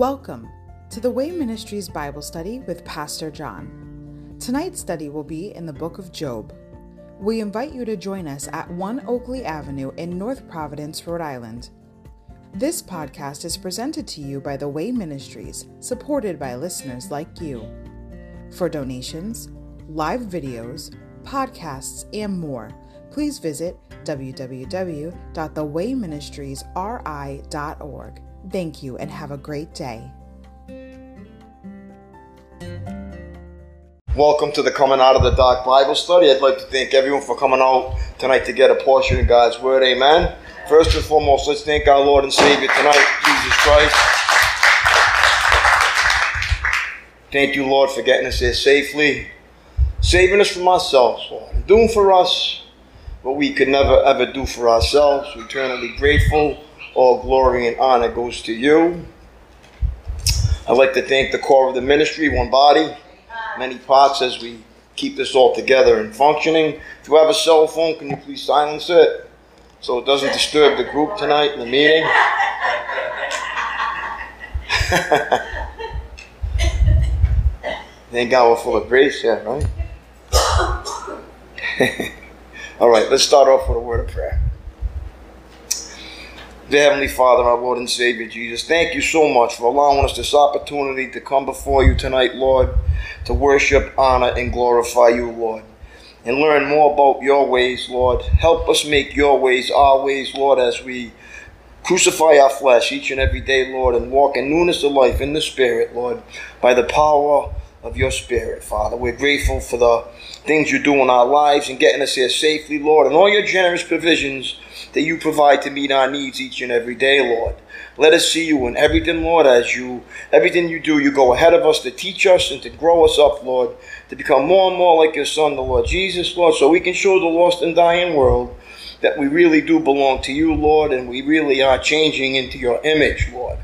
Welcome to The Way Ministries Bible Study with Pastor John. Tonight's study will be in the Book of Job. We invite you to join us at 1 Oakleigh Avenue in North Providence, Rhode Island. This podcast is presented to you by The Way Ministries, supported by listeners like you. For donations, live videos, podcasts, and more, please visit www.thewayministriesri.org. Thank you and have a great day. Welcome to the Coming Out of the Dark Bible Study. I'd like to thank everyone for coming out tonight to get a portion of God's Word. Amen. First and foremost, let's thank our Lord and Savior tonight, Jesus Christ. Thank you, Lord, for getting us here safely, saving us from ourselves, Lord, and doing for us what we could never, ever do for ourselves. We're eternally grateful. All glory and honor goes to you. I'd like to thank the core of the ministry, one body, many parts, as we keep this all together and functioning. If you have a cell phone, can you please silence it so it doesn't disturb the group tonight in the meeting? Thank God we're full of grace here, right? All right, let's start off with a word of prayer. Dear Heavenly Father, our Lord and Savior Jesus, thank you so much for allowing us this opportunity to come before you tonight, Lord, to worship, honor, and glorify you, Lord, and learn more about your ways, Lord. Help us make your ways our ways, Lord, as we crucify our flesh each and every day, Lord, and walk in newness of life in the Spirit, Lord, by the power of your Spirit, Father. We're grateful for the things you do in our lives and getting us here safely, Lord, and all your generous provisions that you provide to meet our needs each and every day, Lord. Let us see you in everything, Lord, as you, everything you do, you go ahead of us to teach us and to grow us up, Lord, to become more and more like your Son, the Lord Jesus, Lord, so we can show the lost and dying world that we really do belong to you, Lord, and we really are changing into your image, Lord.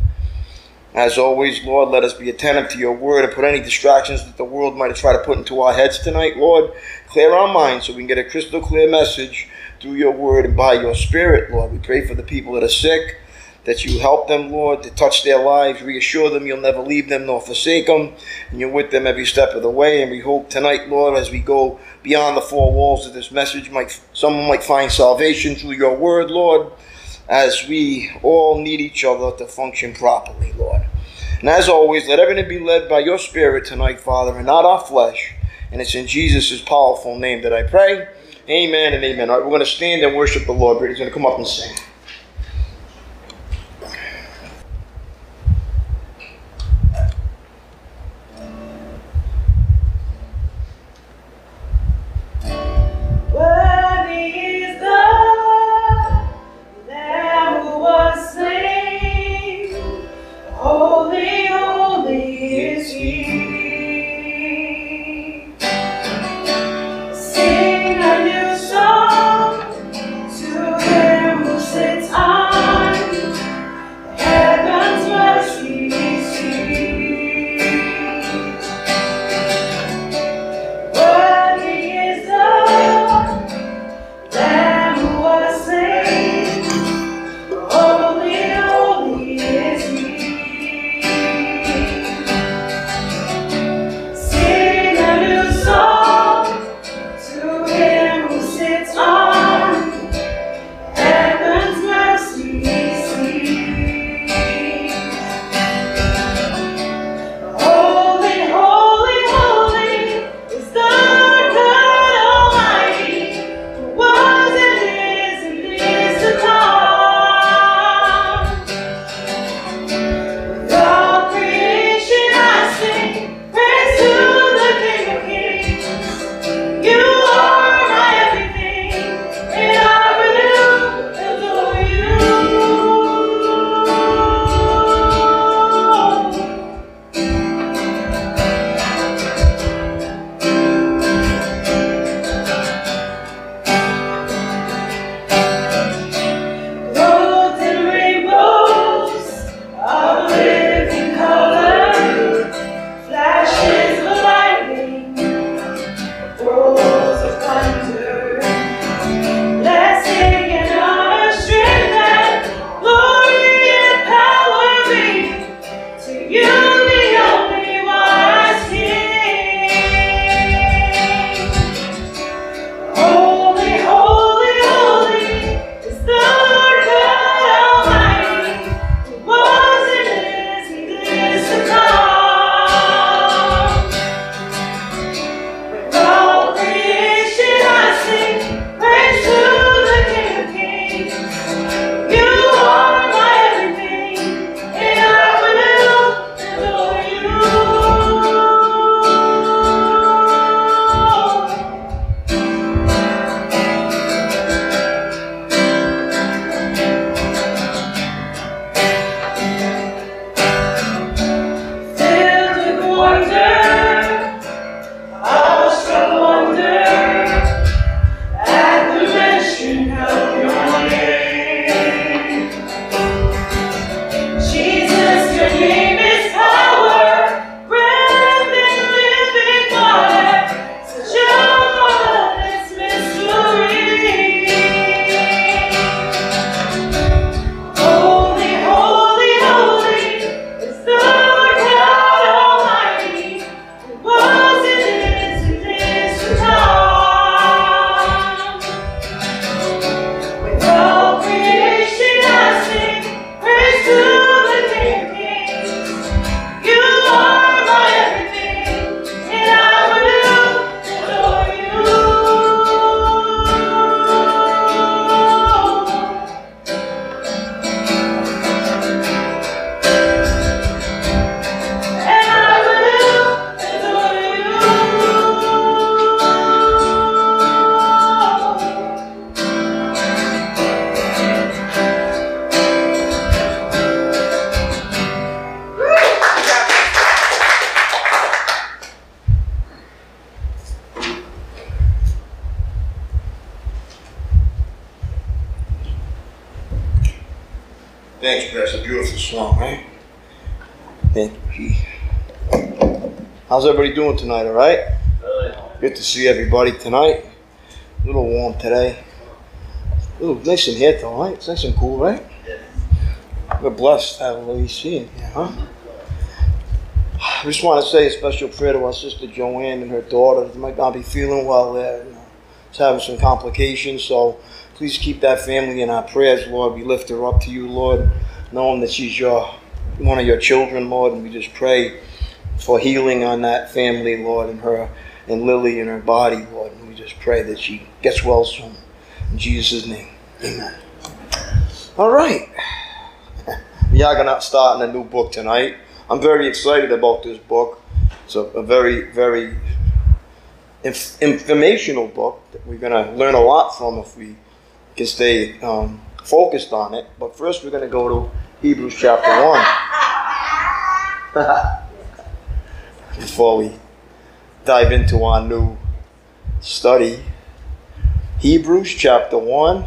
As always, Lord, let us be attentive to your word and put any distractions that the world might try to put into our heads tonight, Lord. Clear our minds so we can get a crystal clear message through your word and by your Spirit, Lord. We pray for the people that are sick, that you help them, Lord, to touch their lives, reassure them you'll never leave them nor forsake them, and you're with them every step of the way. And we hope tonight, Lord, as we go beyond the four walls of this message, someone might find salvation through your word, Lord, as we all need each other to function properly, Lord. And as always, let everything be led by your Spirit tonight, Father, and not our flesh. And it's in Jesus' powerful name that I pray. Amen and amen. All right, we're going to stand and worship the Lord. Brady's going to come up and sing. Sing a new song to him who sings. Thanks, Pastor. Beautiful song, man. Thank you. How's everybody doing tonight, all right? Good to see everybody tonight. A little warm today. A little nice in here, though, right? It's nice and cool, right? We're blessed to have a lady seeing here, huh? I just want to say a special prayer to our sister Joanne and her daughter. They might not be feeling well there. It's having some complications, so please keep that family in our prayers, Lord. We lift her up to you, Lord, knowing that she's one of your children, Lord, and we just pray for healing on that family, Lord, and her and Lily and her body, Lord. And we just pray that she gets well soon. In Jesus' name, amen. All right. We are going to start in a new book tonight. I'm very excited about this book. It's a very, very informational book that we're going to learn a lot from if we can stay focused on it. But first we're going to go to Hebrews chapter 1 before we dive into our new study. Hebrews chapter 1.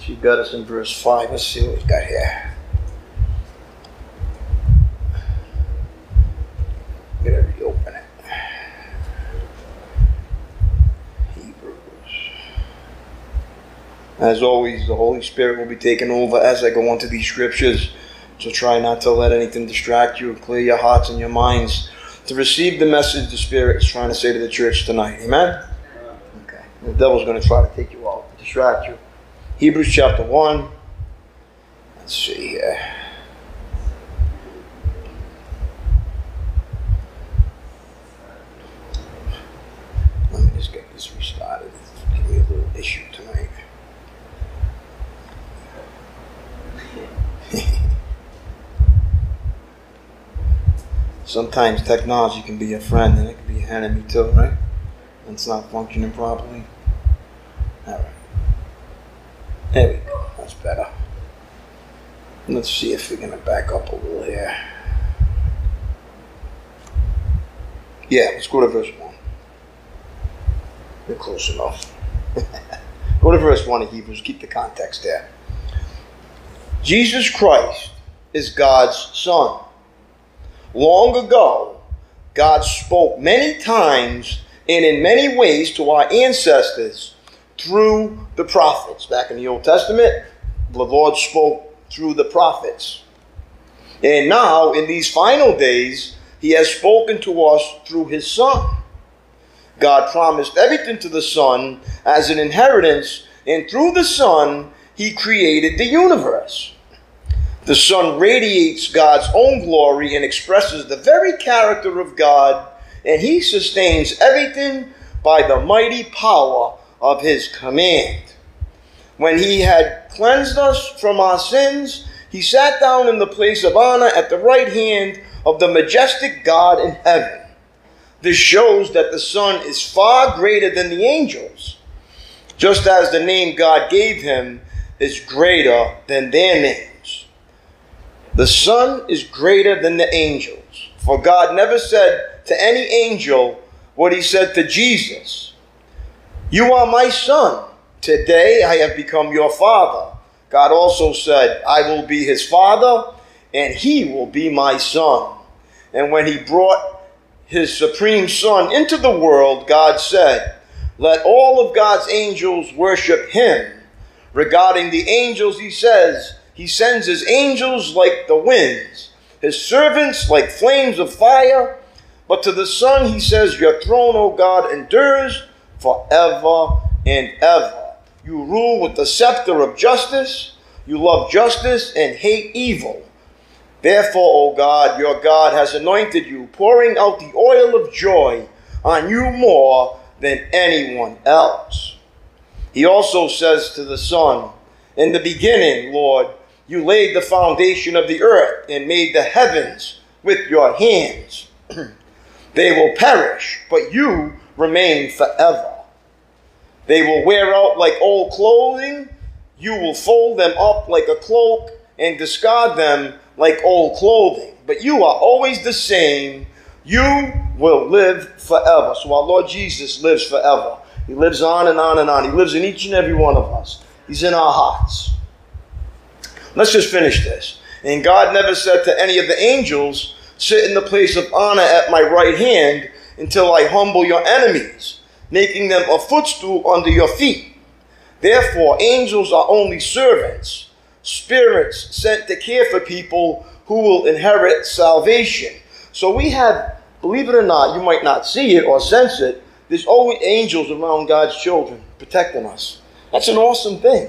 She got us in verse 5. Let's see what we got here. As always, the Holy Spirit will be taking over as I go into these scriptures. So try not to let anything distract you. Clear your hearts and your minds to receive the message the Spirit is trying to say to the church tonight. Amen? Okay. The devil's going to try to take you out, distract you. Hebrews chapter 1. Let's see here. Let me just get this restarted. Give me a little issue tonight. Sometimes technology can be your friend and it can be your enemy too, right? And it's not functioning properly. All right. There we go. That's better. Let's see if we're going to back up a little here. Yeah, let's go to verse 1. We're close enough. Go to verse 1 of Hebrews. Keep the context there. Jesus Christ is God's Son. Long ago, God spoke many times and in many ways to our ancestors through the prophets. Back in the Old Testament, the Lord spoke through the prophets. And now, in these final days, he has spoken to us through his Son. God promised everything to the Son as an inheritance, and through the Son, he created the universe. The Son radiates God's own glory and expresses the very character of God, and he sustains everything by the mighty power of his command. When he had cleansed us from our sins, he sat down in the place of honor at the right hand of the majestic God in heaven. This shows that the Son is far greater than the angels, just as the name God gave him is greater than their name. The Son is greater than the angels, for God never said to any angel what he said to Jesus. You are my Son. Today I have become your Father. God also said, I will be his Father, and he will be my Son. And when he brought his supreme Son into the world, God said, let all of God's angels worship him. Regarding the angels, he says, he sends his angels like the winds, his servants like flames of fire. But to the Son he says, your throne, O God, endures forever and ever. You rule with the scepter of justice. You love justice and hate evil. Therefore, O God, your God has anointed you, pouring out the oil of joy on you more than anyone else. He also says to the Son, in the beginning, Lord, you laid the foundation of the earth and made the heavens with your hands. They will perish, but you remain forever. They will wear out like old clothing. You will fold them up like a cloak and discard them like old clothing. But you are always the same. You will live forever. So our Lord Jesus lives forever. He lives on and on and on. He lives in each and every one of us. He's in our hearts. Let's just finish this. And God never said to any of the angels, sit in the place of honor at my right hand until I humble your enemies, making them a footstool under your feet. Therefore, angels are only servants, spirits sent to care for people who will inherit salvation. So we have, believe it or not, you might not see it or sense it, there's always angels around God's children protecting us. That's an awesome thing.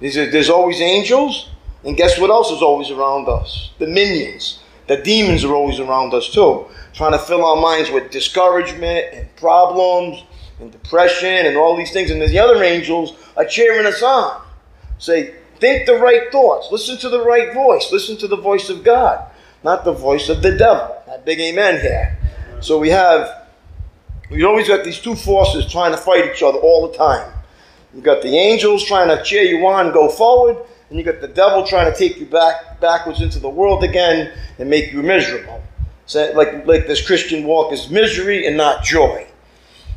There's always angels, and guess what else is always around us? The minions. The demons are always around us too, trying to fill our minds with discouragement and problems and depression and all these things. And the other angels are cheering us on. Say, think the right thoughts. Listen to the right voice. Listen to the voice of God, not the voice of the devil. That big amen here. So we always got these two forces trying to fight each other all the time. You've got the angels trying to cheer you on, go forward, and you got the devil trying to take you backwards into the world again and make you miserable. So like this Christian walk is misery and not joy.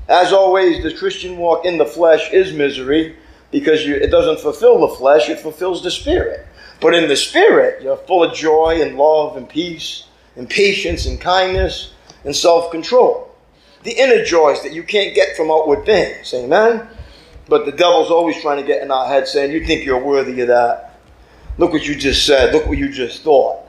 As always, the Christian walk in the flesh is misery because it doesn't fulfill the flesh, it fulfills the spirit. But in the spirit, you're full of joy and love and peace and patience and kindness and self-control. The inner joys that you can't get from outward things, amen? But the devil's always trying to get in our head saying, you think you're worthy of that. Look what you just said. Look what you just thought.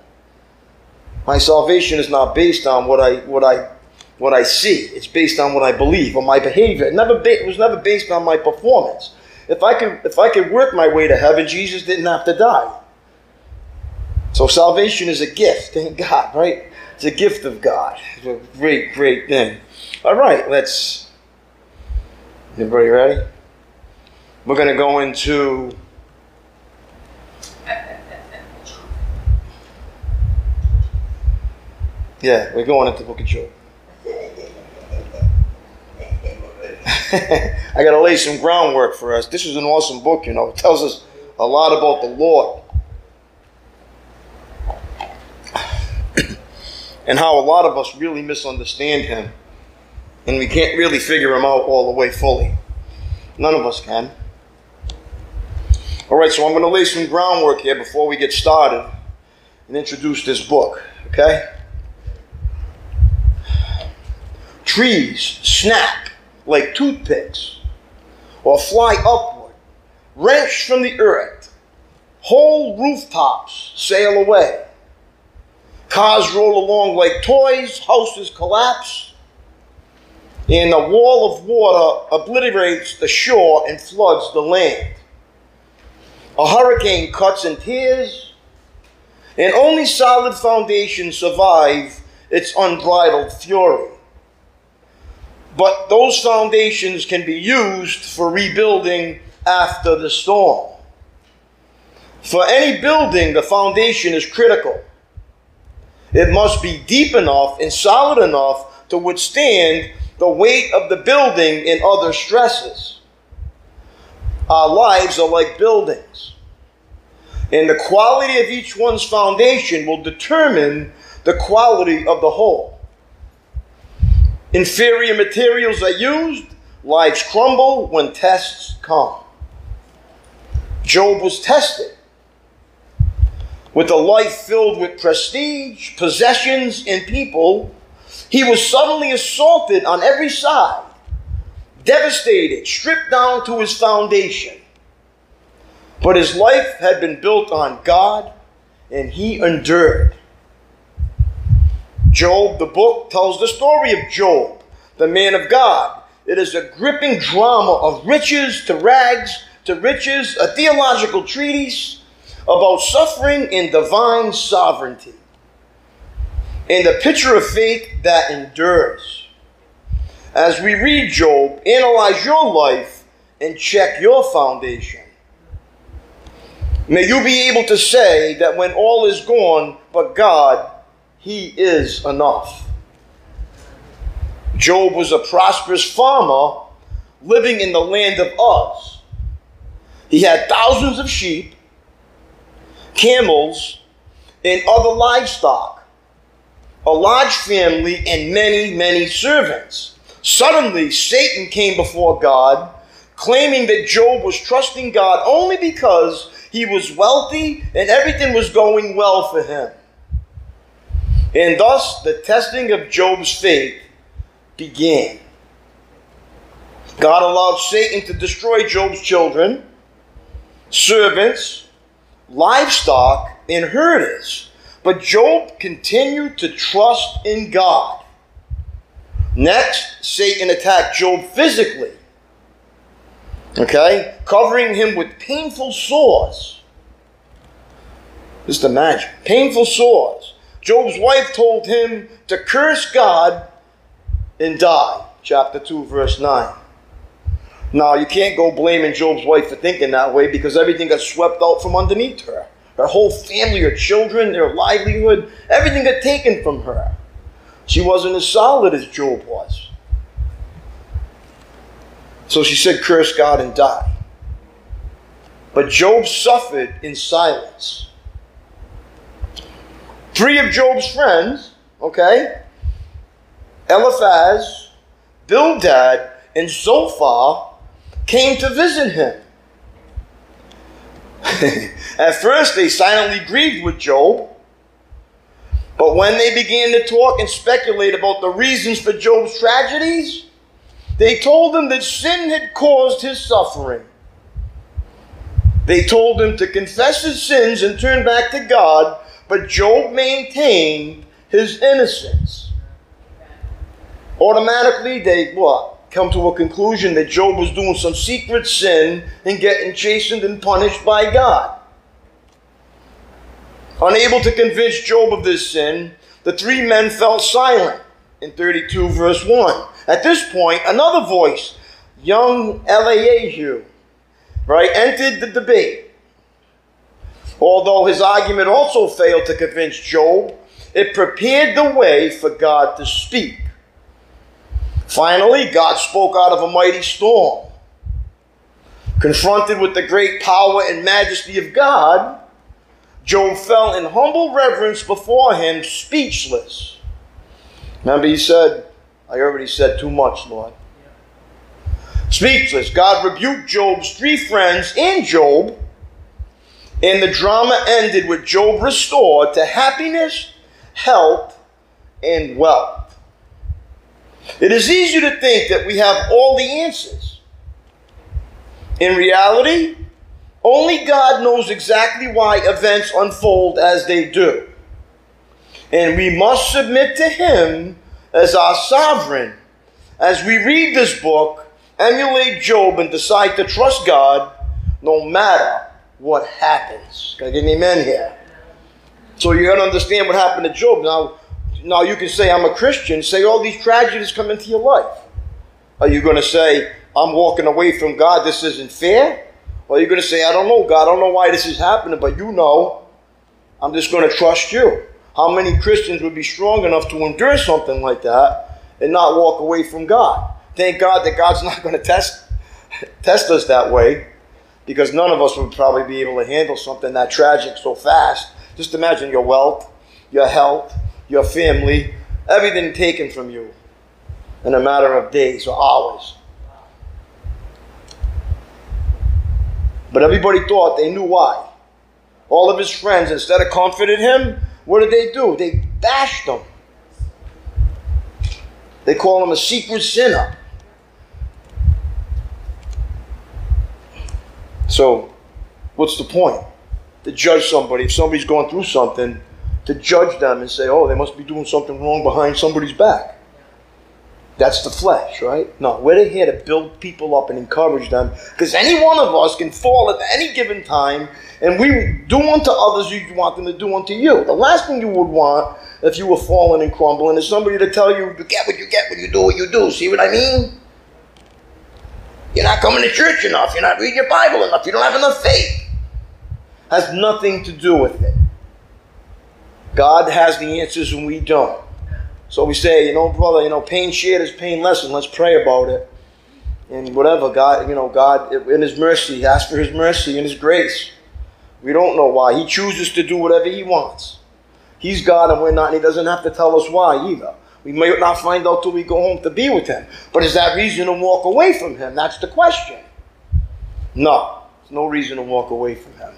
My salvation is not based on what I see. It's based on what I believe or my behavior. It was never based on my performance. If I could work my way to heaven, Jesus didn't have to die. So salvation is a gift. Thank God, right? It's a gift of God. It's a great, great thing. All right, let's... Everybody ready? We're going to go into we're going into the Book of Job. I got to lay some groundwork for us. This is an awesome book, you know. It tells us a lot about the Lord and how a lot of us really misunderstand Him, and we can't really figure Him out all the way fully. None of us can. All right, so I'm going to lay some groundwork here before we get started and introduce this book, okay? Trees snap like toothpicks or fly upward, wrenched from the earth. Whole rooftops sail away. Cars roll along like toys, houses collapse, and a wall of water obliterates the shore and floods the land. A hurricane cuts and tears, and only solid foundations survive its unbridled fury. But those foundations can be used for rebuilding after the storm. For any building, the foundation is critical. It must be deep enough and solid enough to withstand the weight of the building and other stresses. Our lives are like buildings, and the quality of each one's foundation will determine the quality of the whole. Inferior materials are used, lives crumble when tests come. Job was tested with a life filled with prestige, possessions, and people. He was suddenly assaulted on every side. Devastated, stripped down to his foundation. But his life had been built on God, and he endured. Job, the book, tells the story of Job, the man of God. It is a gripping drama of riches to rags to riches, a theological treatise about suffering and divine sovereignty, and a picture of faith that endures. As we read Job, analyze your life and check your foundation. May you be able to say that when all is gone but God, He is enough. Job was a prosperous farmer living in the land of Uz. He had thousands of sheep, camels, and other livestock, a large family, and many, many servants. Suddenly, Satan came before God, claiming that Job was trusting God only because he was wealthy and everything was going well for him. And thus, the testing of Job's faith began. God allowed Satan to destroy Job's children, servants, livestock, and herders. But Job continued to trust in God. Next, Satan attacked Job physically, covering him with painful sores. Just imagine, painful sores. Job's wife told him to curse God and die. Chapter 2, verse 9. Now, you can't go blaming Job's wife for thinking that way because everything got swept out from underneath her. Her whole family, her children, their livelihood, everything got taken from her. She wasn't as solid as Job was. So she said, curse God and die. But Job suffered in silence. Three of Job's friends, Eliphaz, Bildad, and Zophar, came to visit him. At first, they silently grieved with Job. But when they began to talk and speculate about the reasons for Job's tragedies, they told him that sin had caused his suffering. They told him to confess his sins and turn back to God, but Job maintained his innocence. Automatically, they come to a conclusion that Job was doing some secret sin and getting chastened and punished by God. Unable to convince Job of this sin, the three men fell silent in 32 verse 1. At this point, another voice, young Elihu, entered the debate. Although his argument also failed to convince Job, it prepared the way for God to speak. Finally, God spoke out of a mighty storm. Confronted with the great power and majesty of God, Job fell in humble reverence before him, speechless. Remember, he said, I already said too much, Lord. Speechless, God rebuked Job's three friends and Job, and the drama ended with Job restored to happiness, health, and wealth. It is easy to think that we have all the answers. In reality, only God knows exactly why events unfold as they do. And we must submit to Him as our sovereign. As we read this book, emulate Job, and decide to trust God no matter what happens. Can I get an amen here? So you got to understand what happened to Job. Now you can say, I'm a Christian. Say all these tragedies come into your life. Are you going to say, I'm walking away from God, this isn't fair? Or are you going to say, I don't know, God, I don't know why this is happening, but you know, I'm just going to trust you. How many Christians would be strong enough to endure something like that and not walk away from God? Thank God that God's not going to test us that way, because none of us would probably be able to handle something that tragic so fast. Just imagine your wealth, your health, your family, everything taken from you in a matter of days or hours. But everybody thought they knew why. All of his friends, instead of comforting him, what did they do? They bashed him. They call him a secret sinner. So, what's the point? To judge somebody. If somebody's going through something, to judge them and say, oh, they must be doing something wrong behind somebody's back. That's the flesh, right? No, we're here to build people up and encourage them, because any one of us can fall at any given time, and we do unto others what you want them to do unto you. The last thing you would want if you were falling and crumbling is somebody to tell you, you get what you do, see what I mean? You're not coming to church enough, you're not reading your Bible enough, you don't have enough faith. Has nothing to do with it. God has the answers and we don't. So we say, brother, pain shared is pain lessened. Let's pray about it. And whatever, God, God in His mercy, ask for His mercy and His grace. We don't know why. He chooses to do whatever He wants. He's God and we're not, and He doesn't have to tell us why either. We may not find out till we go home to be with Him. But is that reason to walk away from Him? That's the question. No, there's no reason to walk away from Him.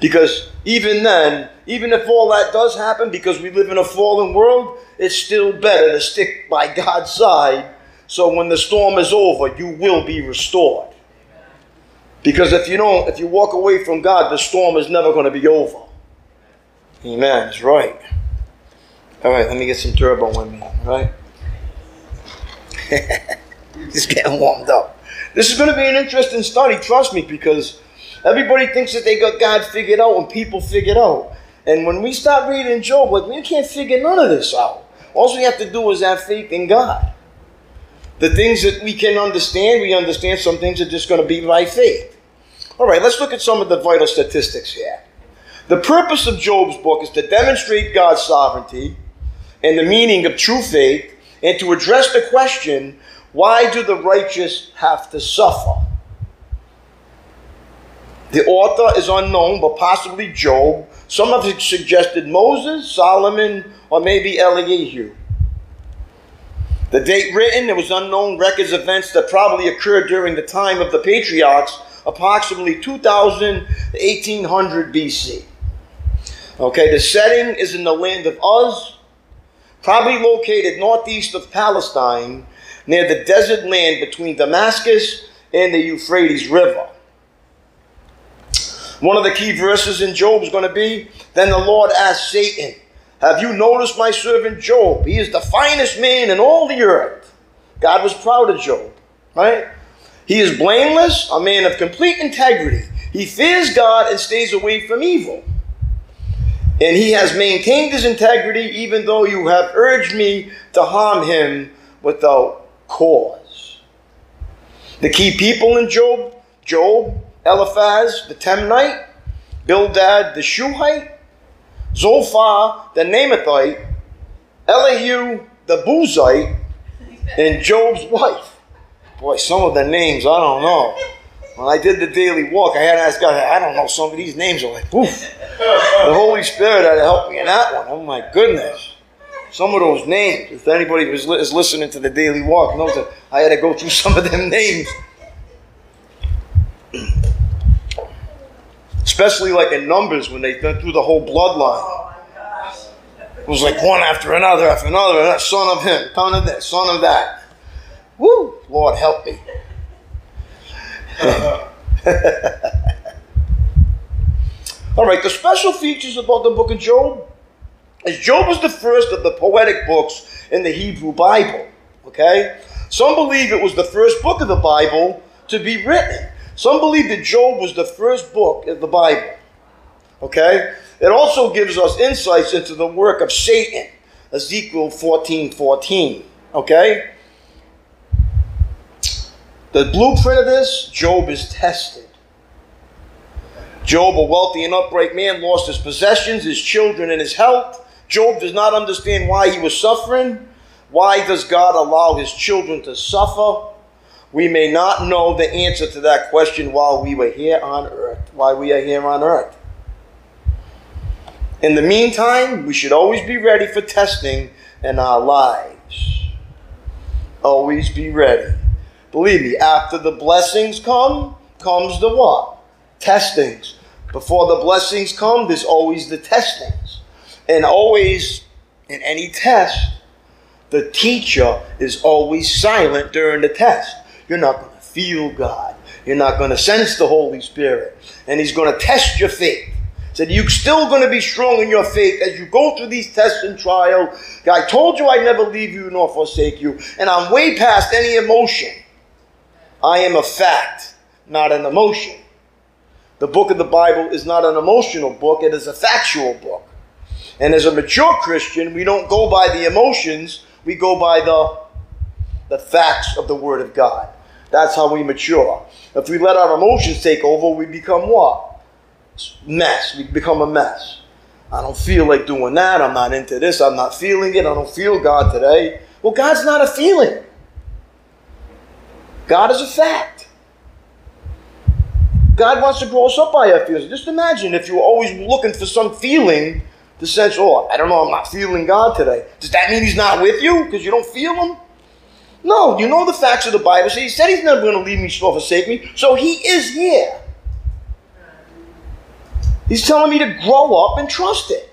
Because even then, even if all that does happen, because we live in a fallen world, it's still better to stick by God's side. So when the storm is over, you will be restored. Because if you don't, if you walk away from God, the storm is never going to be over. Amen. That's right. All right, let me get some turbo in me. All right. Just getting warmed up. This is going to be an interesting study, trust me, because everybody thinks that they got God figured out and people figured out. And when we start reading Job, like, we can't figure none of this out. All we have to do is have faith in God. The things that we can understand, we understand. Some things are just going to be by faith. All right, let's look at some of the vital statistics here. The purpose of Job's book is to demonstrate God's sovereignty and the meaning of true faith, and to address the question, why do the righteous have to suffer? The author is unknown, but possibly Job. Some have suggested Moses, Solomon, or maybe Elihu. The date written, there was unknown records events that probably occurred during the time of the patriarchs, approximately 2000 to 1800 BC. Okay, the setting is in the land of Uz, probably located northeast of Palestine, near the desert land between Damascus and the Euphrates River. One of the key verses in Job is going to be, then the Lord asked Satan, have you noticed my servant Job? He is the finest man in all the earth. God was proud of Job, right? He is blameless, a man of complete integrity. He fears God and stays away from evil. And he has maintained his integrity, even though you have urged me to harm him without cause. The key people in Job, Eliphaz, the Temanite, Bildad, the Shuhite, Zophar, the Namathite, Elihu, the Buzite, and Job's wife. Boy, some of the names, I don't know. When I did the daily walk, I had to ask God, I don't know, some of these names are like, oof. The Holy Spirit had to help me in that one. Oh, my goodness. Some of those names, if anybody is listening to the daily walk, knows that I had to go through some of them names. Especially like in Numbers when they went through the whole bloodline. It was like one after another, son of him, son of this, son of that. Woo! Lord help me. All right, the special features about the book of Job is Job was the first of the poetic books in the Hebrew Bible. Okay? Some believe it was the first book of the Bible to be written. Some believe that Job was the first book of the Bible. Okay? It also gives us insights into the work of Satan. Ezekiel 14:14. Okay? The blueprint of this, Job is tested. Job, a wealthy and upright man, lost his possessions, his children, and his health. Job does not understand why he was suffering. Why does God allow his children to suffer? We may not know the answer to that question while we were here on earth, while we are here on earth. In the meantime, we should always be ready for testing in our lives. Always be ready. Believe me, after the blessings come, comes the what? Testings. Before the blessings come, there's always the testings. And always, in any test, the teacher is always silent during the test. You're not going to feel God. You're not going to sense the Holy Spirit. And he's going to test your faith. So you're still going to be strong in your faith as you go through these tests and trials. I told you I'd never leave you nor forsake you. And I'm way past any emotion. I am a fact, not an emotion. The book of the Bible is not an emotional book. It is a factual book. And as a mature Christian, we don't go by the emotions. We go by the facts of the Word of God. That's how we mature. If we let our emotions take over, we become what? Mess. We become a mess. I don't feel like doing that. I'm not into this. I'm not feeling it. I don't feel God today. Well, God's not a feeling. God is a fact. God wants to grow us up by our feelings. Just imagine if you were always looking for some feeling to sense, oh, I don't know, I'm not feeling God today. Does that mean he's not with you because you don't feel him? No, you know the facts of the Bible. He said he's never going to leave me nor forsake me, so he is here. He's telling me to grow up and trust it.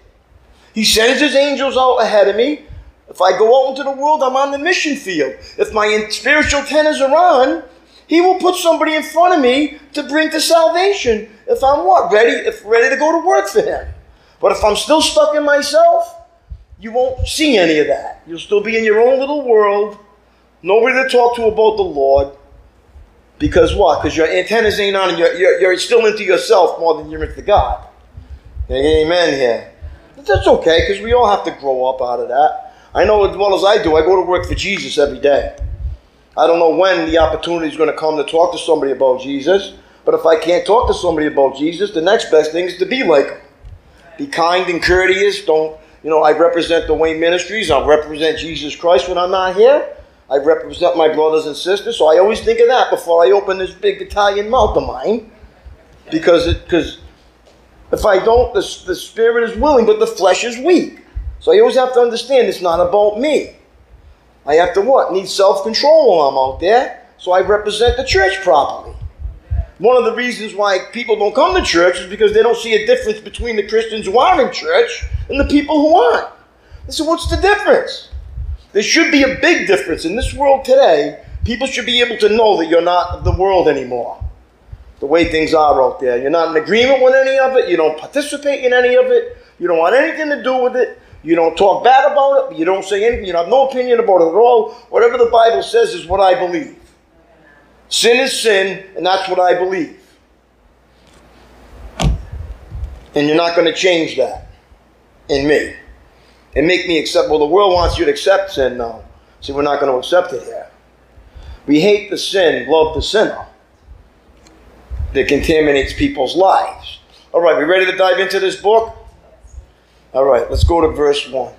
He sends his angels out ahead of me. If I go out into the world, I'm on the mission field. If my spiritual antennas are on, he will put somebody in front of me to bring to salvation if I'm what? Ready to go to work for him. But if I'm still stuck in myself, you won't see any of that. You'll still be in your own little world. Nobody to talk to about the Lord. Because what? Because your antennas ain't on and you're still into yourself more than you're into God. Amen here. But that's okay, because we all have to grow up out of that. I know as well as I do, I go to work for Jesus every day. I don't know when the opportunity is going to come to talk to somebody about Jesus. But if I can't talk to somebody about Jesus, the next best thing is to be like him. Be kind and courteous. Don't, I represent the Way Ministries. I represent Jesus Christ when I'm not here. I represent my brothers and sisters, so I always think of that before I open this big Italian mouth of mine. Because if I don't, the spirit is willing, but the flesh is weak. So I always have to understand it's not about me. I have to what? Need self-control while I'm out there, so I represent the church properly. One of the reasons why people don't come to church is because they don't see a difference between the Christians who are in church and the people who aren't. They say, what's the difference? There should be a big difference. In this world today, people should be able to know that you're not of the world anymore. The way things are out there. You're not in agreement with any of it. You don't participate in any of it. You don't want anything to do with it. You don't talk bad about it. You don't say anything. You have no opinion about it at all. Whatever the Bible says is what I believe. Sin is sin, and that's what I believe. And you're not going to change that in me. And make me accept, well, the world wants you to accept sin now. See, we're not going to accept it here. We hate the sin, love the sinner that contaminates people's lives. All right, we ready to dive into this book? All right, let's go to verse 1.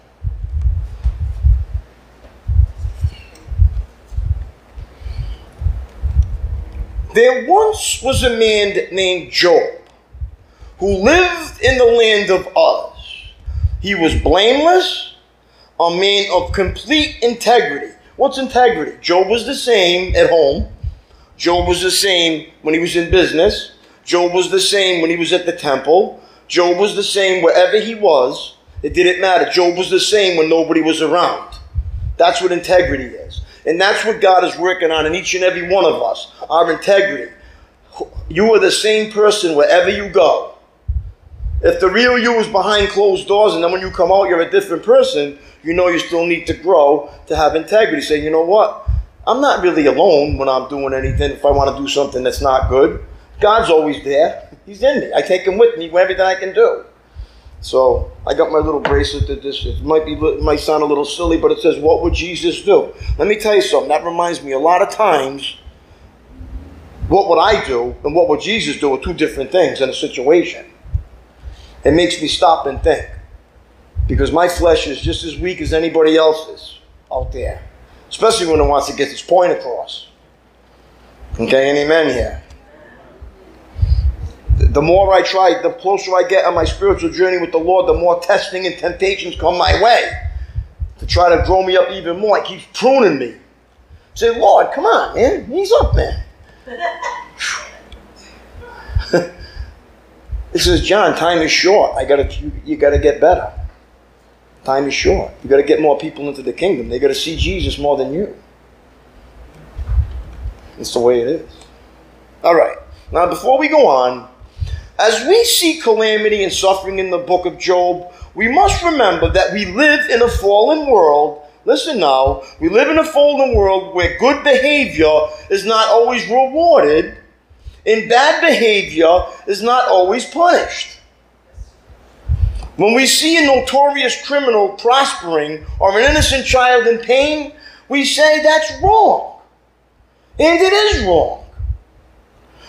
There once was a man named Job who lived in the land of Uz. He was blameless, a man of complete integrity. What's integrity? Job was the same at home. Job was the same when he was in business. Job was the same when he was at the temple. Job was the same wherever he was. It didn't matter. Job was the same when nobody was around. That's what integrity is. And that's what God is working on in each and every one of us, our integrity. You are the same person wherever you go. If the real you is behind closed doors and then when you come out you're a different person, you still need to grow to have integrity. Say, you know what? I'm not really alone when I'm doing anything. If I want to do something that's not good, God's always there. He's in me. I take him with me with everything I can do. So I got my little bracelet that this is. It might sound a little silly, but it says, what would Jesus do? Let me tell you something. That reminds me a lot of times what would I do and what would Jesus do are two different things in a situation. It makes me stop and think because my flesh is just as weak as anybody else's out there, especially when it wants to get its point across. Okay, and amen here. The more I try, the closer I get on my spiritual journey with the Lord, the more testing and temptations come my way to try to grow me up even more. It keeps pruning me. Say, Lord, come on, man. He's up, man. It says, John, time is short. You got to get better. Time is short. You got to get more people into the kingdom. They got to see Jesus more than you. It's the way it is. All right. Now, before we go on, as we see calamity and suffering in the book of Job, we must remember that we live in a fallen world. Listen now. We live in a fallen world where good behavior is not always rewarded. And bad behavior is not always punished. When we see a notorious criminal prospering or an innocent child in pain, we say that's wrong. And it is wrong.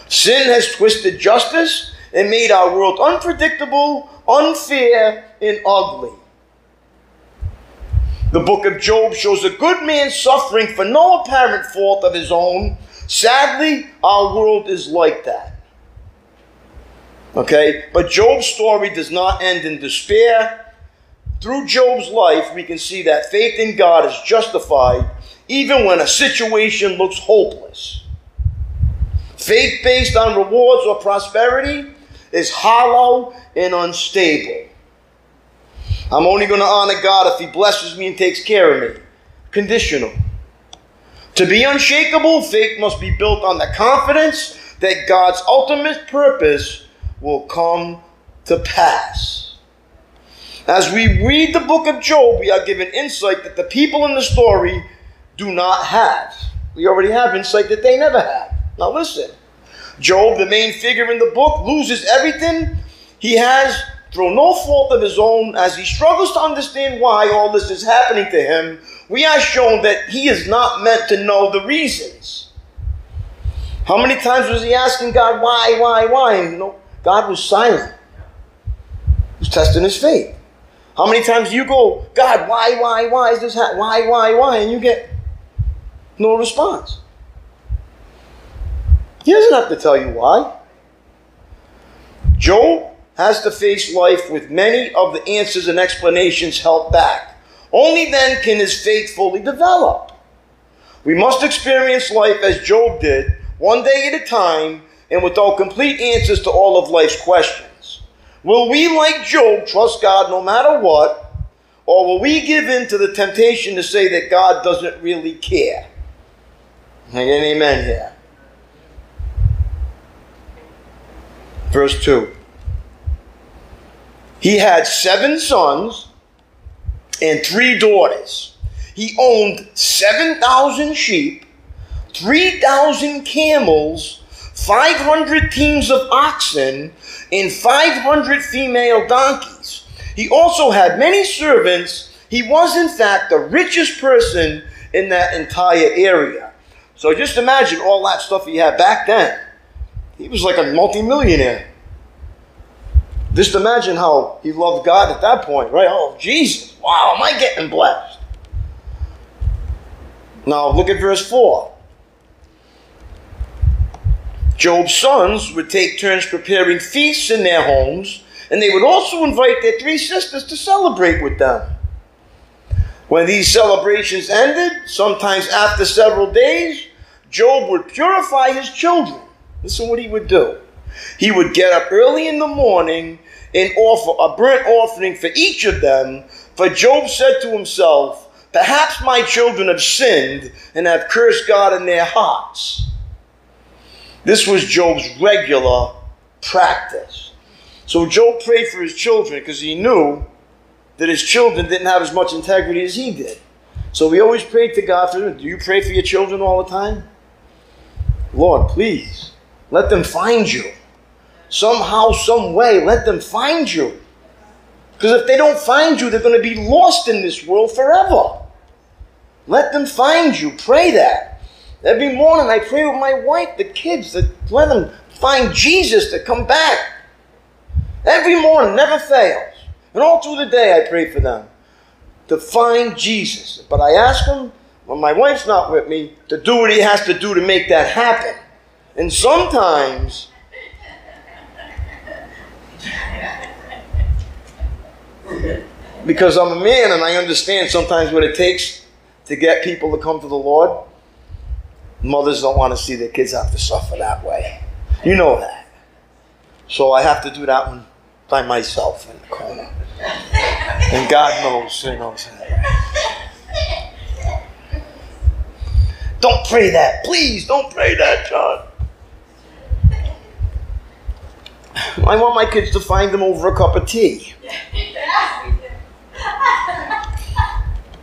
Sin has twisted justice and made our world unpredictable, unfair, and ugly. The book of Job shows a good man suffering for no apparent fault of his own. Sadly, our world is like that. Okay? But Job's story does not end in despair. Through Job's life, we can see that faith in God is justified even when a situation looks hopeless. Faith based on rewards or prosperity is hollow and unstable. I'm only going to honor God if He blesses me and takes care of me. Conditional. To be unshakable, faith must be built on the confidence that God's ultimate purpose will come to pass. As we read the book of Job, we are given insight that the people in the story do not have. We already have insight that they never had. Now listen. Job, the main figure in the book, loses everything he has through no fault of his own. As he struggles to understand why all this is happening to him, we are shown that he is not meant to know the reasons. How many times was he asking God, why? And, God was silent. He was testing his faith. How many times do you go, God, why is this happening? Why? And you get no response. He doesn't have to tell you why. Job has to face life with many of the answers and explanations held back. Only then can his faith fully develop. We must experience life as Job did, one day at a time, and without complete answers to all of life's questions. Will we, like Job, trust God no matter what, or will we give in to the temptation to say that God doesn't really care? I get an amen here. Verse 2. He had 7 sons and 3 daughters. He owned 7,000 sheep, 3,000 camels, 500 teams of oxen, and 500 female donkeys. He also had many servants. He was, in fact, the richest person in that entire area. So just imagine all that stuff he had back then. He was like a multimillionaire. Just imagine how he loved God at that point, right? Oh, Jesus, wow, am I getting blessed? Now, look at verse 4. Job's sons would take turns preparing feasts in their homes, and they would also invite their 3 sisters to celebrate with them. When these celebrations ended, sometimes after several days, Job would purify his children. Listen what he would do. He would get up early in the morning and offer a burnt offering for each of them. For Job said to himself, perhaps my children have sinned and have cursed God in their hearts. This was Job's regular practice. So Job prayed for his children because he knew that his children didn't have as much integrity as he did. So we always prayed to God for them. Do you pray for your children all the time? Lord, please, let them find you. Somehow, some way, let them find you. Because if they don't find you, they're going to be lost in this world forever. Let them find you. Pray that. Every morning I pray with my wife, the kids, to let them find Jesus, to come back. Every morning, never fails. And all through the day I pray for them to find Jesus. But I ask them, when my wife's not with me, to do what he has to do to make that happen. And sometimes because I'm a man and I understand sometimes what it takes to get people to come to the Lord, mothers don't want to see their kids have to suffer that way. You know that. So I have to do that one by myself in the corner. And God knows, He knows that. Don't pray that. Please don't pray that, John. I want my kids to find them over a cup of tea.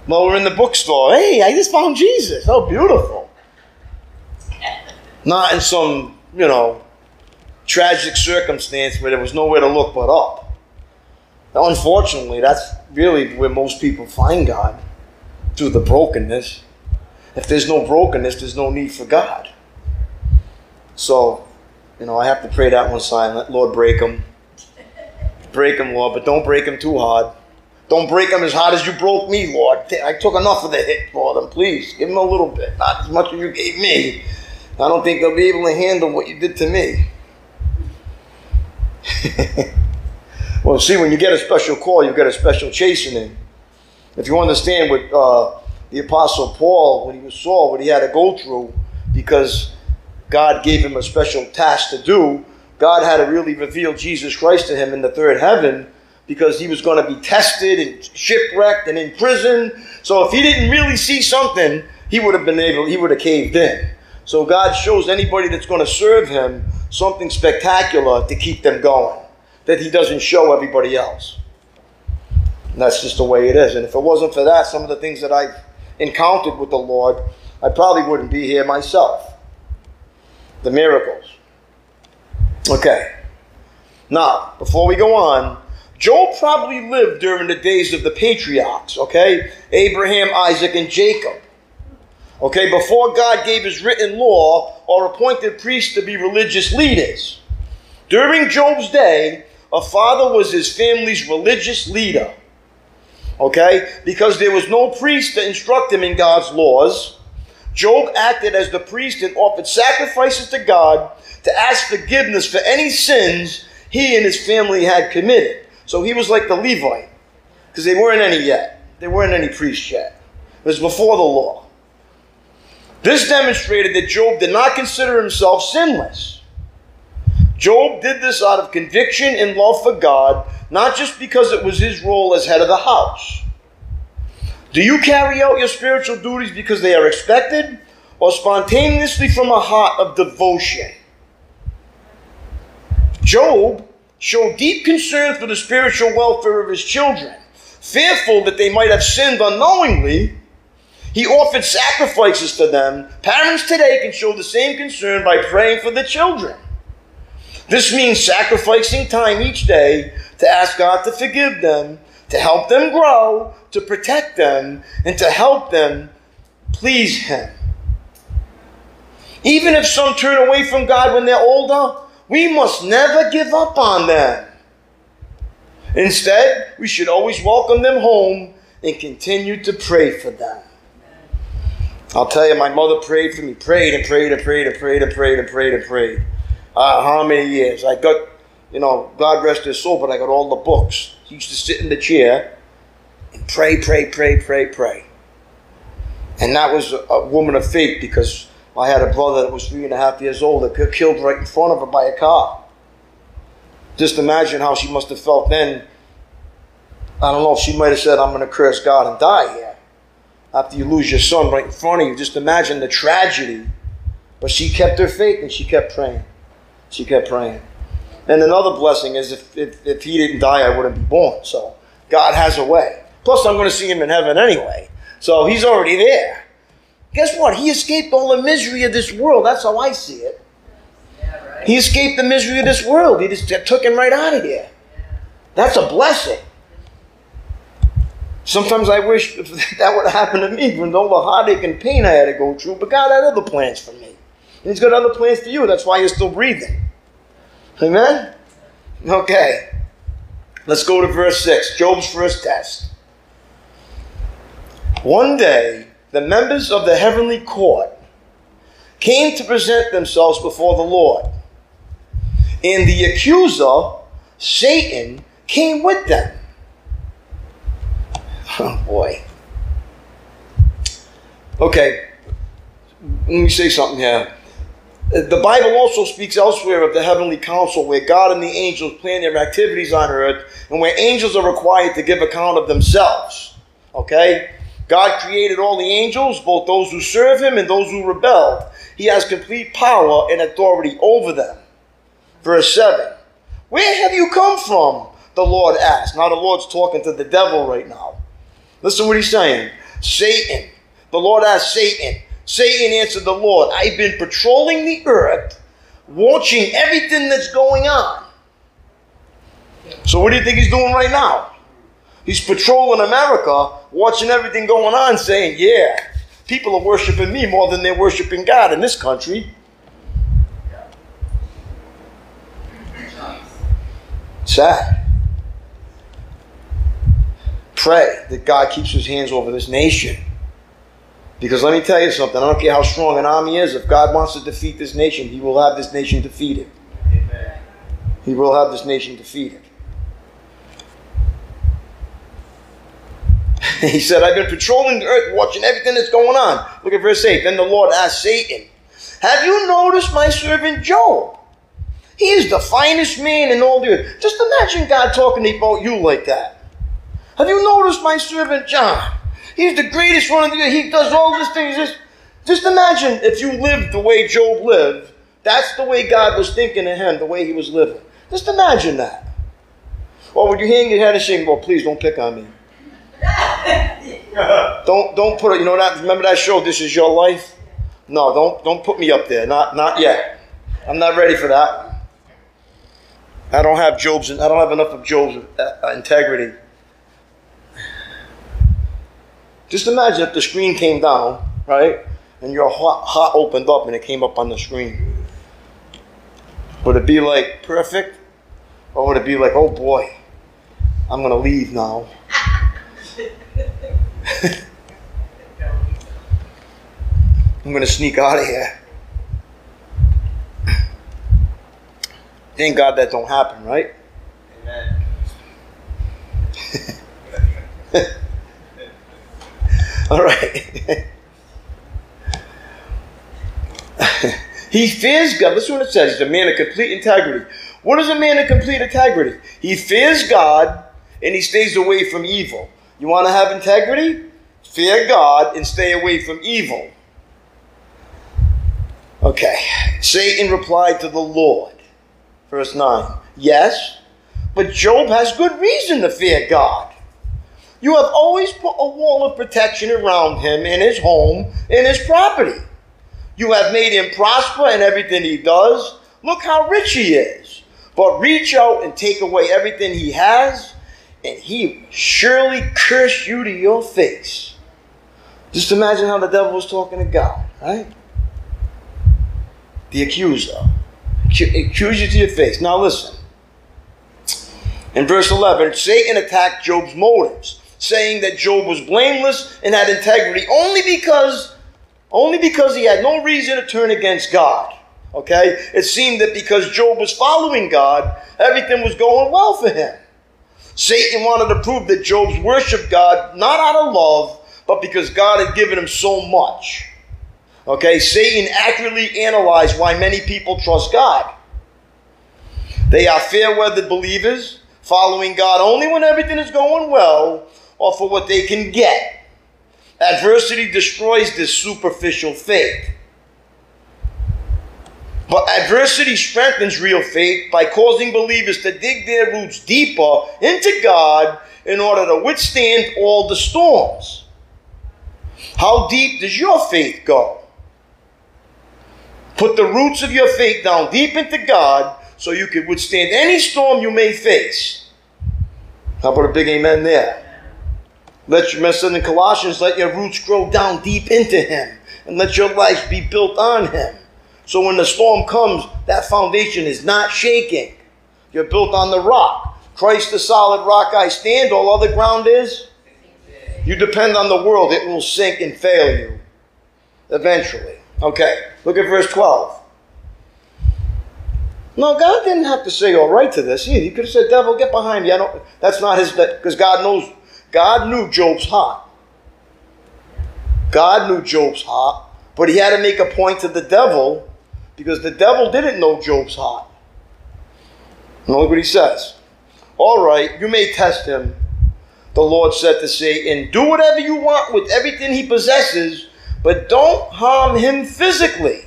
Well, we're in the bookstore. Hey, I just found Jesus. How beautiful. Not in some, tragic circumstance where there was nowhere to look but up. Unfortunately, that's really where most people find God, through the brokenness. If there's no brokenness, there's no need for God. So, I have to pray that one silent. Lord, break them. Break them, Lord, but don't break them too hard. Don't break them as hard as you broke me, Lord. I took enough of the hit for them. Please, give them a little bit. Not as much as you gave me. I don't think they'll be able to handle what you did to me. Well, see, when you get a special call, you get a special chastening. If you understand what the Apostle Paul, when he saw what he had to go through because God gave him a special task to do, God had to really reveal Jesus Christ to him in the third heaven, because he was going to be tested and shipwrecked and in prison. So if he didn't really see something, he would have been able, he would have caved in. So God shows anybody that's going to serve him something spectacular to keep them going, that he doesn't show everybody else. And that's just the way it is. And if it wasn't for that, some of the things that I've encountered with the Lord, I probably wouldn't be here myself. The miracles. Okay. Now, before we go on, Job probably lived during the days of the patriarchs, okay? Abraham, Isaac, and Jacob. Okay, before God gave his written law or appointed priests to be religious leaders. During Job's day, a father was his family's religious leader, okay? Because there was no priest to instruct him in God's laws, Job acted as the priest and offered sacrifices to God to ask forgiveness for any sins he and his family had committed. So he was like the Levite, because they weren't any yet. There weren't any priests yet. It was before the law. This demonstrated that Job did not consider himself sinless. Job did this out of conviction and love for God, not just because it was his role as head of the house. Do you carry out your spiritual duties because they are expected, or spontaneously from a heart of devotion? Job showed deep concern for the spiritual welfare of his children. Fearful that they might have sinned unknowingly, he offered sacrifices for them. Parents today can show the same concern by praying for their children. This means sacrificing time each day to ask God to forgive them, to help them grow, to protect them, and to help them please Him. Even if some turn away from God when they're older, we must never give up on them. Instead, we should always welcome them home and continue to pray for them. I'll tell you, my mother prayed for me, prayed. How many years? I got, you know, God rest his soul, but I got all the books. She used to sit in the chair and pray. And that was a woman of faith, because I had a brother that was 3.5 years old that got killed right in front of her by a car. Just imagine how she must have felt then. I don't know if she might have said, I'm going to curse God and die here. After you lose your son right in front of you, just imagine the tragedy. But she kept her faith and she kept praying. She kept praying. And another blessing is if he didn't die, I wouldn't be born. So God has a way. Plus, I'm going to see him in heaven anyway. So he's already there. Guess what? He escaped all the misery of this world. That's how I see it. Yeah, right. He escaped the misery of this world. He just took him right out of there. Yeah. That's a blessing. Sometimes I wish that would happen to me, with all the heartache and pain I had to go through. But God had other plans for me. And He's got other plans for you. That's why you're still breathing. Amen? Okay. Let's go to verse 6. Job's first test. One day, the members of the heavenly court came to present themselves before the Lord. And the accuser, Satan, came with them. Oh, boy. Okay, let me say something here. The Bible also speaks elsewhere of the heavenly council, where God and the angels plan their activities on earth, and where angels are required to give account of themselves. Okay? God created all the angels, both those who serve Him and those who rebelled. He has complete power and authority over them. Verse 7. Where have you come from? The Lord asked. Now the Lord's talking to the devil right now. Listen what He's saying. Satan. The Lord asked Satan. Satan answered the Lord, I've been patrolling the earth, watching everything that's going on. So what do you think he's doing right now? He's patrolling America, watching everything going on, saying, yeah, people are worshiping me more than they're worshiping God in this country. Sad. Pray that God keeps His hands over this nation. Because let me tell you something, I don't care how strong an army is, if God wants to defeat this nation, He will have this nation defeated. Amen. He will have this nation defeated. He said, I've been patrolling the earth, watching everything that's going on. Look at verse 8. Then the Lord asked Satan, have you noticed my servant Job? He is the finest man in all the earth. Just imagine God talking about you like that. Have you noticed my servant John? He's the greatest one in the earth. He does all these things. Just imagine if you lived the way Job lived. That's the way God was thinking of him, the way he was living. Just imagine that. Or would you hang your head and say, well, please don't pick on me. Don't put it, you know that, remember that show, This Is Your Life? No, don't put me up there. Not yet. I'm not ready for that. I don't have enough of Job's integrity. Just imagine if the screen came down, right? And your heart opened up and it came up on the screen. Would it be like perfect? Or would it be like, oh boy, I'm going to leave now. I'm going to sneak out of here. Thank God that don't happen, right? Amen. All right. He fears God. Listen to what it says. He's a man of complete integrity. What is a man of complete integrity? He fears God and he stays away from evil. You want to have integrity? Fear God and stay away from evil. Okay. Satan replied to the Lord. Verse 9. Yes, but Job has good reason to fear God. You have always put a wall of protection around him in his home, in his property. You have made him prosper in everything he does. Look how rich he is. But reach out and take away everything he has, and he will surely curse you to your face. Just imagine how the devil was talking to God, right? The accuser. Accuse you to your face. Now listen. In verse 11, Satan attacked Job's motives, saying that Job was blameless and had integrity only because he had no reason to turn against God. Okay? It seemed that because Job was following God, everything was going well for him. Satan wanted to prove that Job's worshiped God not out of love, but because God had given him so much. Okay? Satan accurately analyzed why many people trust God. They are fair-weathered believers, following God only when everything is going well or for what they can get. Adversity destroys this superficial faith. But adversity strengthens real faith by causing believers to dig their roots deeper into God in order to withstand all the storms. How deep does your faith go? Put the roots of your faith down deep into God so you can withstand any storm you may face. How about a big amen there? Let your message in Colossians, let your roots grow down deep into him and let your life be built on him. So when the storm comes, that foundation is not shaking. You're built on the rock. Christ the solid rock I stand, all other ground is. You depend on the world, it will sink and fail you eventually. Okay, look at verse 12. No, God didn't have to say all right to this. He could have said, devil, get behind me. That's not his, because God knew Job's heart. God knew Job's heart, but he had to make a point to the devil because the devil didn't know Job's heart. And look what he says. All right, you may test him. The Lord said to Satan, do whatever you want with everything he possesses, but don't harm him physically.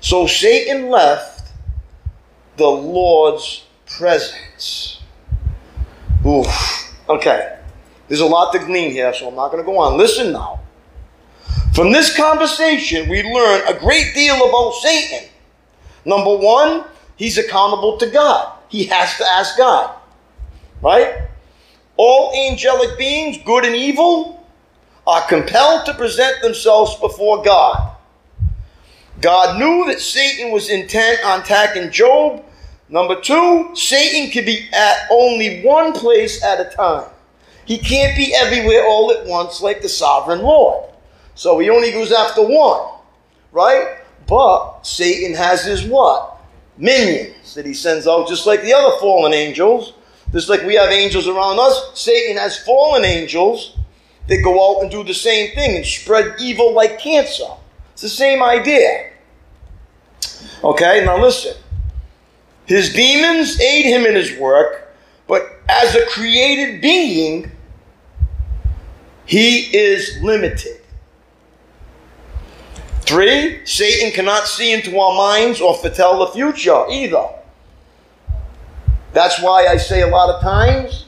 So Satan left the Lord's presence. Oof. Okay. There's a lot to glean here, so I'm not going to go on. Listen now. From this conversation, we learn a great deal about Satan. Number one, he's accountable to God. He has to ask God. Right? All angelic beings, good and evil, are compelled to present themselves before God. God knew that Satan was intent on attacking Job. Number two, Satan can be at only one place at a time. He can't be everywhere all at once like the sovereign Lord. So he only goes after one, right? But Satan has his what? Minions that he sends out, just like the other fallen angels. Just like we have angels around us, Satan has fallen angels They go out and do the same thing and spread evil like cancer. It's the same idea. Okay, now listen. His demons aid him in his work, but as a created being, he is limited. 3, Satan cannot see into our minds or foretell the future either. That's why I say a lot of times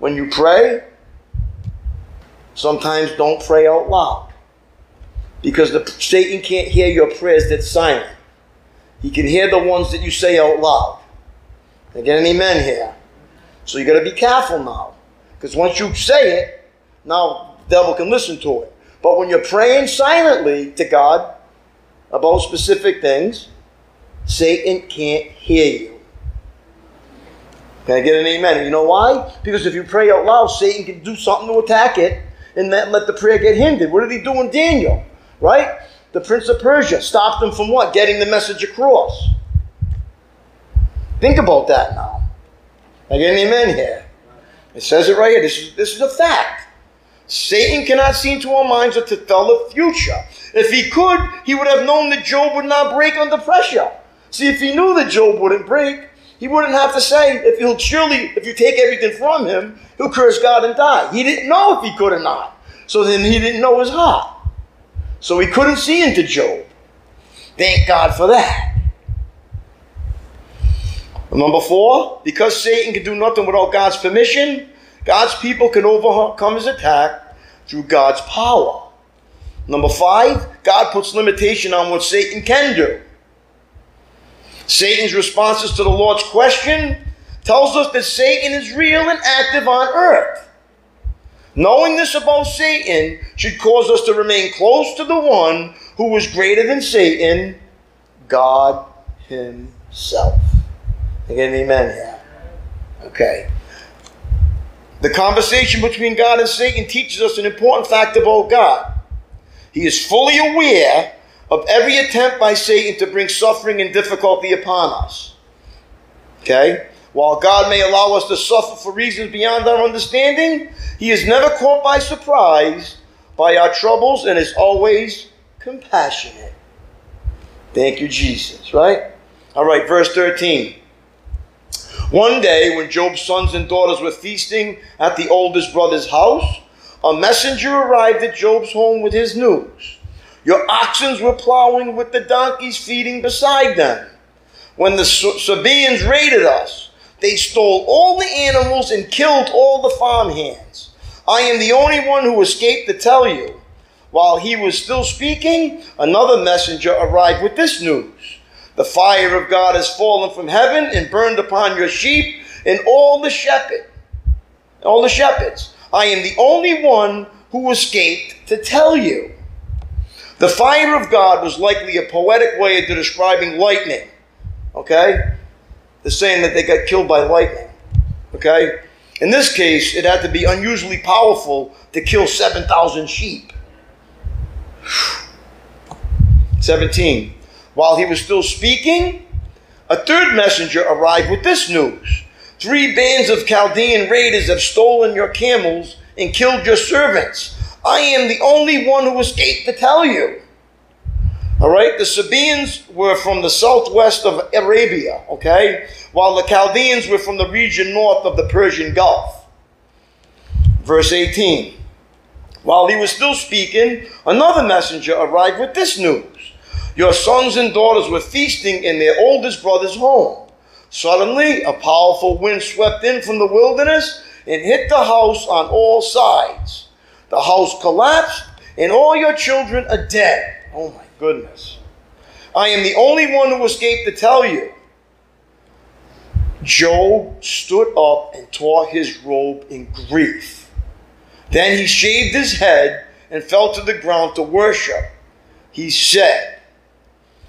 when you pray, sometimes don't pray out loud. Because Satan can't hear your prayers that's silent. He can hear the ones that you say out loud. Can I get any men here? So you got to be careful now. Because once you say it, now the devil can listen to it. But when you're praying silently to God about specific things, Satan can't hear you. Can I get an amen? And you know why? Because if you pray out loud, Satan can do something to attack it and let the prayer get hindered. What did he do in Daniel? Right? The prince of Persia stopped them from what? Getting the message across. Think about that now. Can I get an amen here? It says it right here. This is a fact. Satan cannot see into our minds or to tell the future. If he could, he would have known that Job would not break under pressure. See, if he knew that Job wouldn't break, he wouldn't have to say, if you take everything from him, he'll curse God and die. He didn't know if he could or not. So then he didn't know his heart. So he couldn't see into Job. Thank God for that. Number 4, because Satan can do nothing without God's permission, God's people can overcome his attack through God's power. Number 5, God puts limitation on what Satan can do. Satan's responses to the Lord's question tells us that Satan is real and active on earth. Knowing this about Satan should cause us to remain close to the one who is greater than Satan, God himself. Again, amen here. Okay. The conversation between God and Satan teaches us an important fact about God. He is fully aware of every attempt by Satan to bring suffering and difficulty upon us. Okay? While God may allow us to suffer for reasons beyond our understanding, he is never caught by surprise by our troubles and is always compassionate. Thank you, Jesus, right? All right, verse 13. One day, when Job's sons and daughters were feasting at the oldest brother's house, a messenger arrived at Job's home with his news. Your oxen were plowing with the donkeys feeding beside them. When the Sabeans raided us, they stole all the animals and killed all the farmhands. I am the only one who escaped to tell you. While he was still speaking, another messenger arrived with this news. The fire of God has fallen from heaven and burned upon your sheep and all the shepherds. I am the only one who escaped to tell you. The fire of God was likely a poetic way of describing lightning. Okay? They're saying that they got killed by lightning. Okay? In this case, it had to be unusually powerful to kill 7,000 sheep. 17. While he was still speaking, a third messenger arrived with this news. 3 bands of Chaldean raiders have stolen your camels and killed your servants. I am the only one who escaped to tell you. All right, the Sabeans were from the southwest of Arabia, okay? While the Chaldeans were from the region north of the Persian Gulf. Verse 18. While he was still speaking, another messenger arrived with this news. Your sons and daughters were feasting in their oldest brother's home. Suddenly, a powerful wind swept in from the wilderness and hit the house on all sides. The house collapsed, and all your children are dead. Oh my goodness. I am the only one who escaped to tell you. Job stood up and tore his robe in grief. Then he shaved his head and fell to the ground to worship. He said,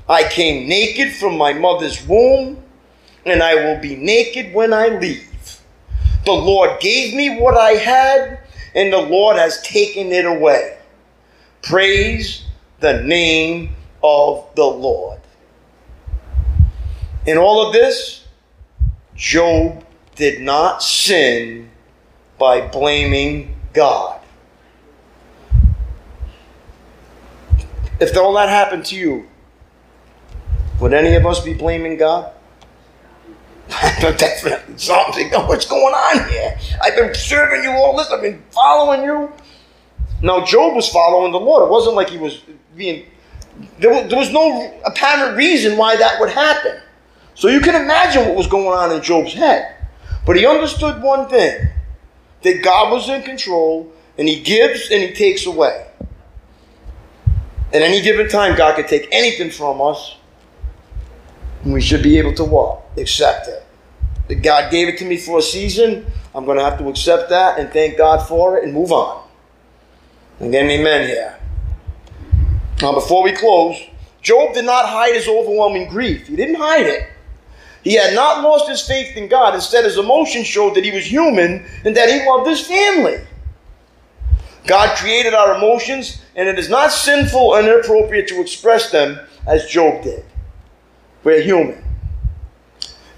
I came naked from my mother's womb, and I will be naked when I leave. The Lord gave me what I had, and the Lord has taken it away. Praise the name of the Lord. In all of this, Job did not sin by blaming God. If all that happened to you, would any of us be blaming God? Definitely. Psalms, what's going on here? I've been serving you all this. I've been following you. Now, Job was following the Lord. It wasn't like he was being... There was no apparent reason why that would happen. So you can imagine what was going on in Job's head. But he understood one thing, that God was in control, and he gives and he takes away. At any given time, God could take anything from us, and we should be able to what? Accept it. That God gave it to me for a season, I'm going to have to accept that and thank God for it and move on. And then amen here. Now, before we close, Job did not hide his overwhelming grief. He didn't hide it. He had not lost his faith in God. Instead, his emotion showed that he was human and that he loved his family. God created our emotions, and it is not sinful and inappropriate to express them as Job did. We're human.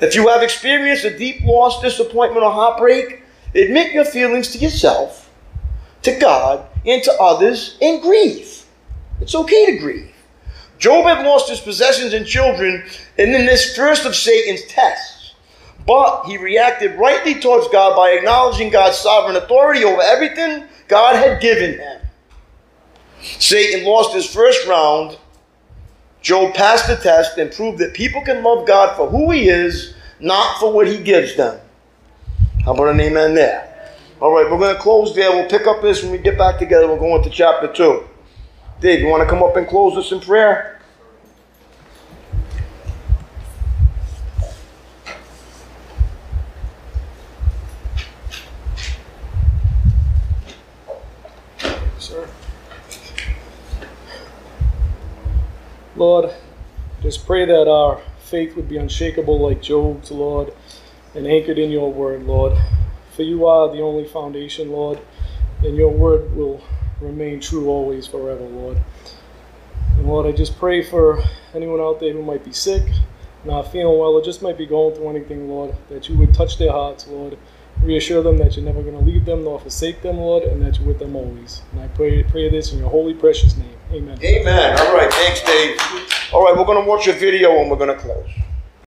If you have experienced a deep loss, disappointment, or heartbreak, admit your feelings to yourself, to God, and to others, and grieve. It's okay to grieve. Job had lost his possessions and children in this first of Satan's tests, but he reacted rightly towards God by acknowledging God's sovereign authority over everything God had given him. Satan lost his first round. Job passed the test and proved that people can love God for who he is, not for what he gives them. How about an amen there? All right, we're going to close there. We'll pick up this when we get back together. We'll go into chapter 2. Dave, you want to come up and close us in prayer? Sir. Lord, just pray that our faith would be unshakable like Job's, Lord, and anchored in your word, Lord. For you are the only foundation, Lord, and your word will remain true always, forever, Lord. And Lord, I just pray for anyone out there who might be sick, not feeling well, or just might be going through anything, Lord, that you would touch their hearts, Lord. Reassure them that you're never going to leave them nor forsake them, Lord, and that you're with them always. And I pray this in your holy, precious name. Amen. Amen. All right. Thanks, Dave. All right. We're going to watch a video and we're going to close.